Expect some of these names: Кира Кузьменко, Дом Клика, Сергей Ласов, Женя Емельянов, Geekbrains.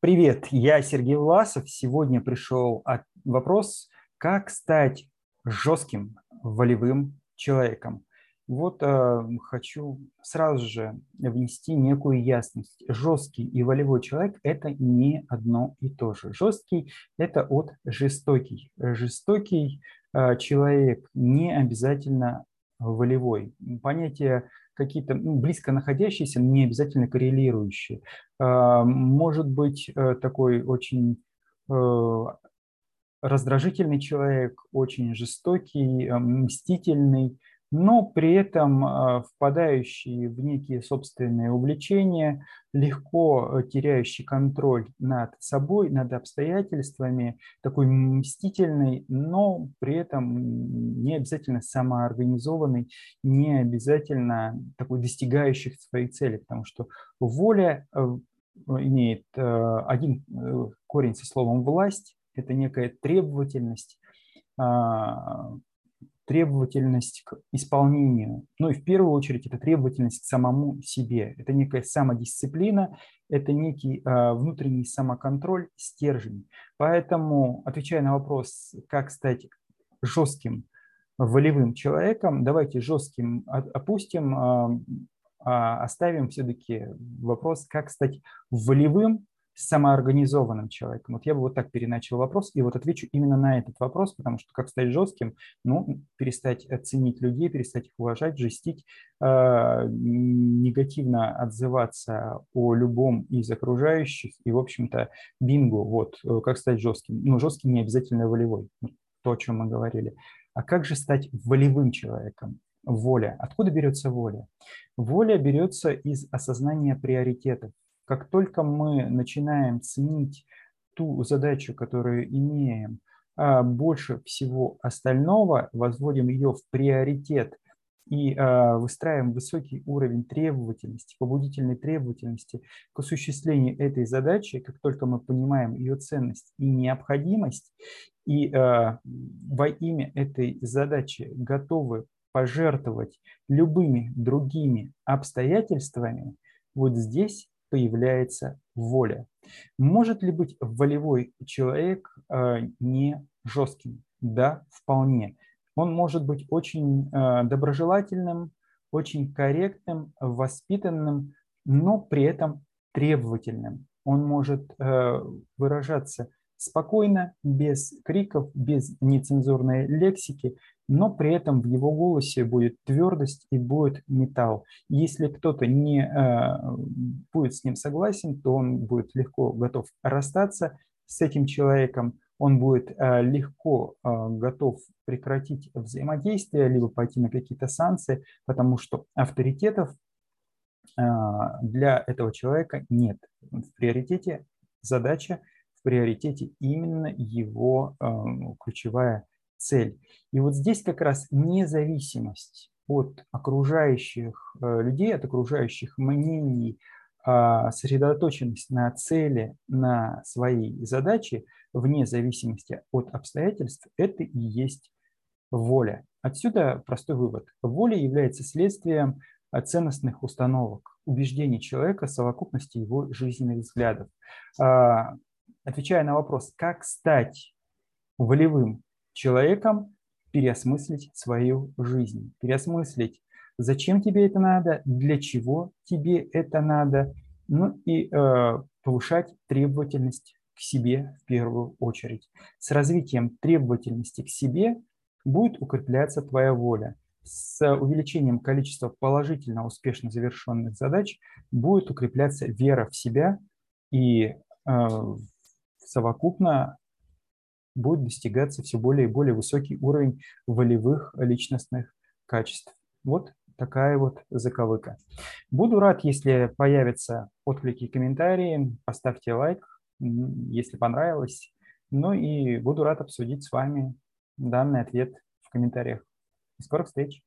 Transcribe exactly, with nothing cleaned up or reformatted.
Привет, я Сергей Ласов. Сегодня пришел вопрос, как стать жестким волевым человеком. Вот э, хочу сразу же внести некую ясность. Жесткий и волевой человек – это не одно и то же. Жесткий – это от жестокий. Жестокий э, человек не обязательно волевой. Понятие какие-то ну, близко находящиеся, не обязательно коррелирующие. Может быть такой очень раздражительный человек, очень жестокий, мстительный, но при этом впадающий в некие собственные увлечения, легко теряющий контроль над собой, над обстоятельствами, такой мстительный, но при этом не обязательно самоорганизованный, не обязательно такой достигающий своей цели, потому что воля имеет один корень со словом «власть», это некая требовательность, требовательность к исполнению, ну и в первую очередь это требовательность к самому себе, это некая самодисциплина, это некий э, внутренний самоконтроль, стержень. Поэтому, отвечая на вопрос, как стать жестким волевым человеком, давайте жестким опустим, э, оставим все-таки вопрос, как стать волевым, самоорганизованным человеком. Вот я бы вот так переначал вопрос и вот отвечу именно на этот вопрос, потому что как стать жестким, ну, перестать оценить людей, перестать их уважать, жестить, э, негативно отзываться о любом из окружающих и, в общем-то, бинго, вот, как стать жестким. Ну, жестким не обязательно волевой, то, о чем мы говорили. А как же стать волевым человеком? Воля. Откуда берется воля? Воля берется из осознания приоритетов. Как только мы начинаем ценить ту задачу, которую имеем, больше всего остального, возводим ее в приоритет и выстраиваем высокий уровень требовательности, побудительной требовательности к осуществлению этой задачи, как только мы понимаем ее ценность и необходимость, и во имя этой задачи готовы пожертвовать любыми другими обстоятельствами, вот здесь появляется воля. Может ли быть волевой человек э, не жестким? Да, вполне. Он может быть очень э, доброжелательным, очень корректным, воспитанным, но при этом требовательным. Он может э, выражаться спокойно, без криков, без нецензурной лексики, но при этом в его голосе будет твердость и будет металл. Если кто-то не э, будет с ним согласен, то он будет легко готов расстаться с этим человеком, он будет э, легко э, готов прекратить взаимодействие, либо пойти на какие-то санкции, потому что авторитетов э, для этого человека нет. В приоритете задача, в приоритете именно его э, ключевая цель. И вот здесь как раз независимость от окружающих людей, от окружающих мнений, сосредоточенность на цели, на своей задаче, вне зависимости от обстоятельств, это и есть воля. Отсюда простой вывод. Воля является следствием ценностных установок, убеждений человека, совокупности его жизненных взглядов. Отвечая на вопрос, как стать волевым человеком, переосмыслить свою жизнь, переосмыслить, зачем тебе это надо, для чего тебе это надо, ну и э, повышать требовательность к себе в первую очередь. С развитием требовательности к себе будет укрепляться твоя воля. С увеличением количества положительно успешно завершенных задач будет укрепляться вера в себя и э, совокупно будет достигаться все более и более высокий уровень волевых личностных качеств. Вот такая вот заковыка. Буду рад, если появятся отклики и комментарии. Поставьте лайк, если понравилось. Ну и буду рад обсудить с вами данный ответ в комментариях. До скорых встреч!